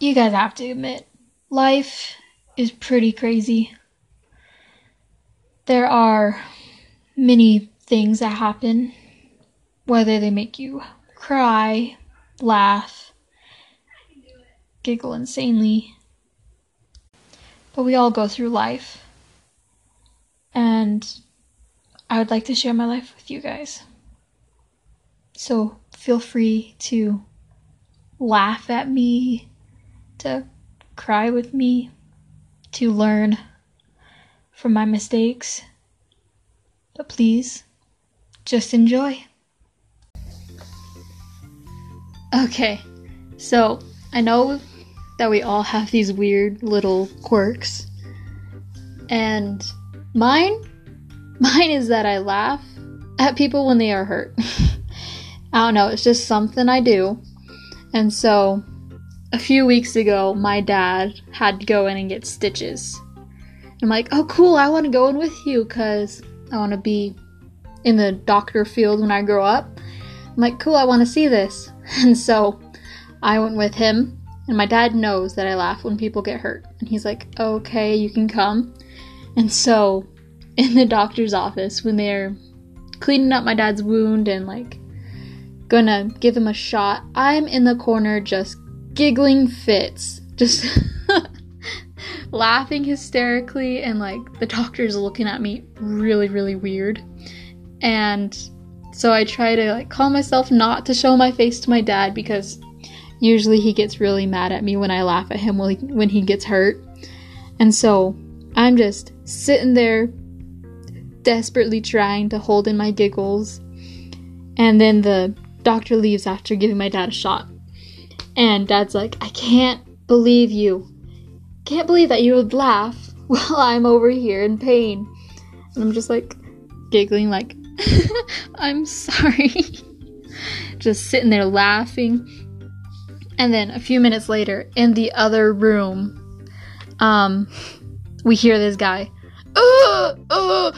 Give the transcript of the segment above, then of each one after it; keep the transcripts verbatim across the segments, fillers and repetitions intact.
you guys have to admit, life is pretty crazy. There are many things that happen, whether they make you cry, laugh, giggle insanely, but we all go through life, and I would like to share my life with you guys. So feel free to laugh at me, to cry with me, to learn from my mistakes, but please, just enjoy. Okay, so I know that we all have these weird little quirks, and mine, mine is that I laugh at people when they are hurt. I don't know, it's just something I do. And so, a few weeks ago, my dad had to go in and get stitches. I'm like, oh cool, I want to go in with you because I want to be in the doctor field when I grow up. I'm like, cool, I want to see this. And so I went with him, and my dad knows that I laugh when people get hurt. And he's like, okay, you can come. And so in the doctor's office, when they're cleaning up my dad's wound and like gonna give him a shot, I'm in the corner just giggling fits, just laughing hysterically, and like the doctor's looking at me really really weird. And so I try to like calm myself not to show my face to my dad, because usually he gets really mad at me when I laugh at him when he gets hurt. And so I'm just sitting there desperately trying to hold in my giggles, and then the doctor leaves after giving my dad a shot, and Dad's like, I can't believe you can't believe that you would laugh while I'm over here in pain. And I'm just like giggling like I'm sorry. Just sitting there laughing. And then a few minutes later in the other room, um we hear this guy uh, uh.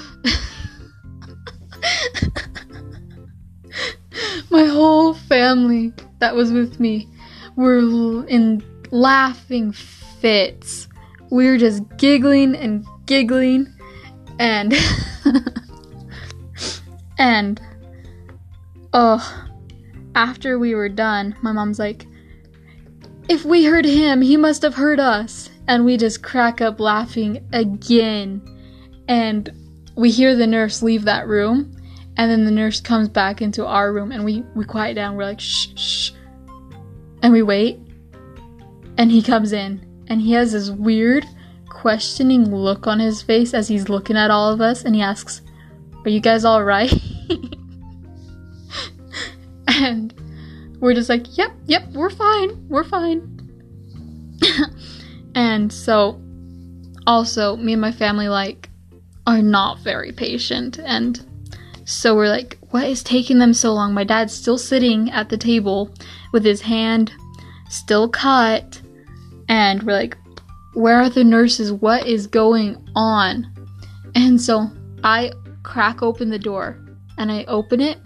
My whole family that was with me were in laughing fits. We were just giggling and giggling and and oh, after we were done, my mom's like, if we heard him, he must have heard us. And we just crack up laughing again, and we hear the nurse leave that room, and then the nurse comes back into our room, and we we quiet down. We're like, shh shh, and we wait, and he comes in. And he has this weird, questioning look on his face as he's looking at all of us. And he asks, are you guys all right? And we're just like, yep, yep, we're fine. We're fine. And so, also, me and my family, like, are not very patient. And so we're like, what is taking them so long? My dad's still sitting at the table with his hand still cut. And we're like, where are the nurses? What is going on? And so I crack open the door, and I open it.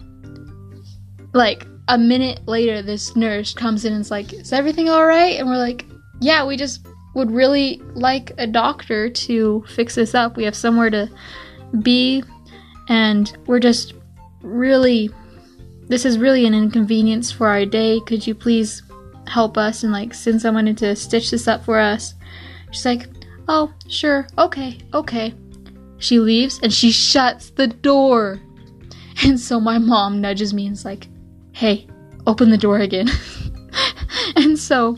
Like a minute later, this nurse comes in and is like, is everything all right? And we're like, yeah, we just would really like a doctor to fix this up. We have somewhere to be, and we're just really, this is really an inconvenience for our day. Could you please help us and like send someone in to stitch this up for us? She's like, oh sure, okay okay. She leaves and she shuts the door. And so my mom nudges me and is like, hey, open the door again. And so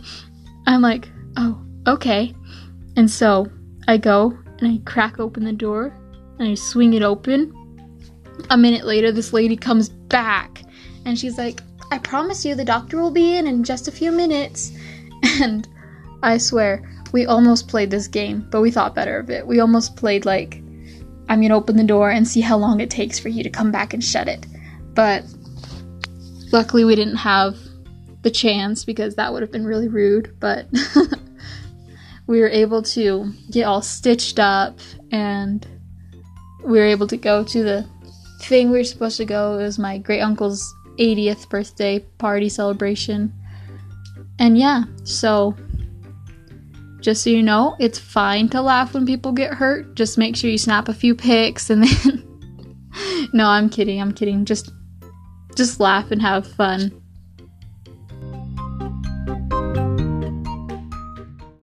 I'm like, oh okay. And so I go and I crack open the door and I swing it open. A minute later, this lady comes back and she's like, I promise you the doctor will be in in just a few minutes. And I swear, we almost played this game, but we thought better of it. We almost played like, I'm gonna open the door and see how long it takes for you to come back and shut it. But luckily we didn't have the chance, because that would have been really rude. But we were able to get all stitched up, and we were able to go to the thing we were supposed to go. It was my great uncle's eightieth birthday party celebration. And yeah, so Just so you know, it's fine to laugh when people get hurt. Just make sure you snap a few pics and then... No, I'm kidding. I'm kidding. Just, just laugh and have fun.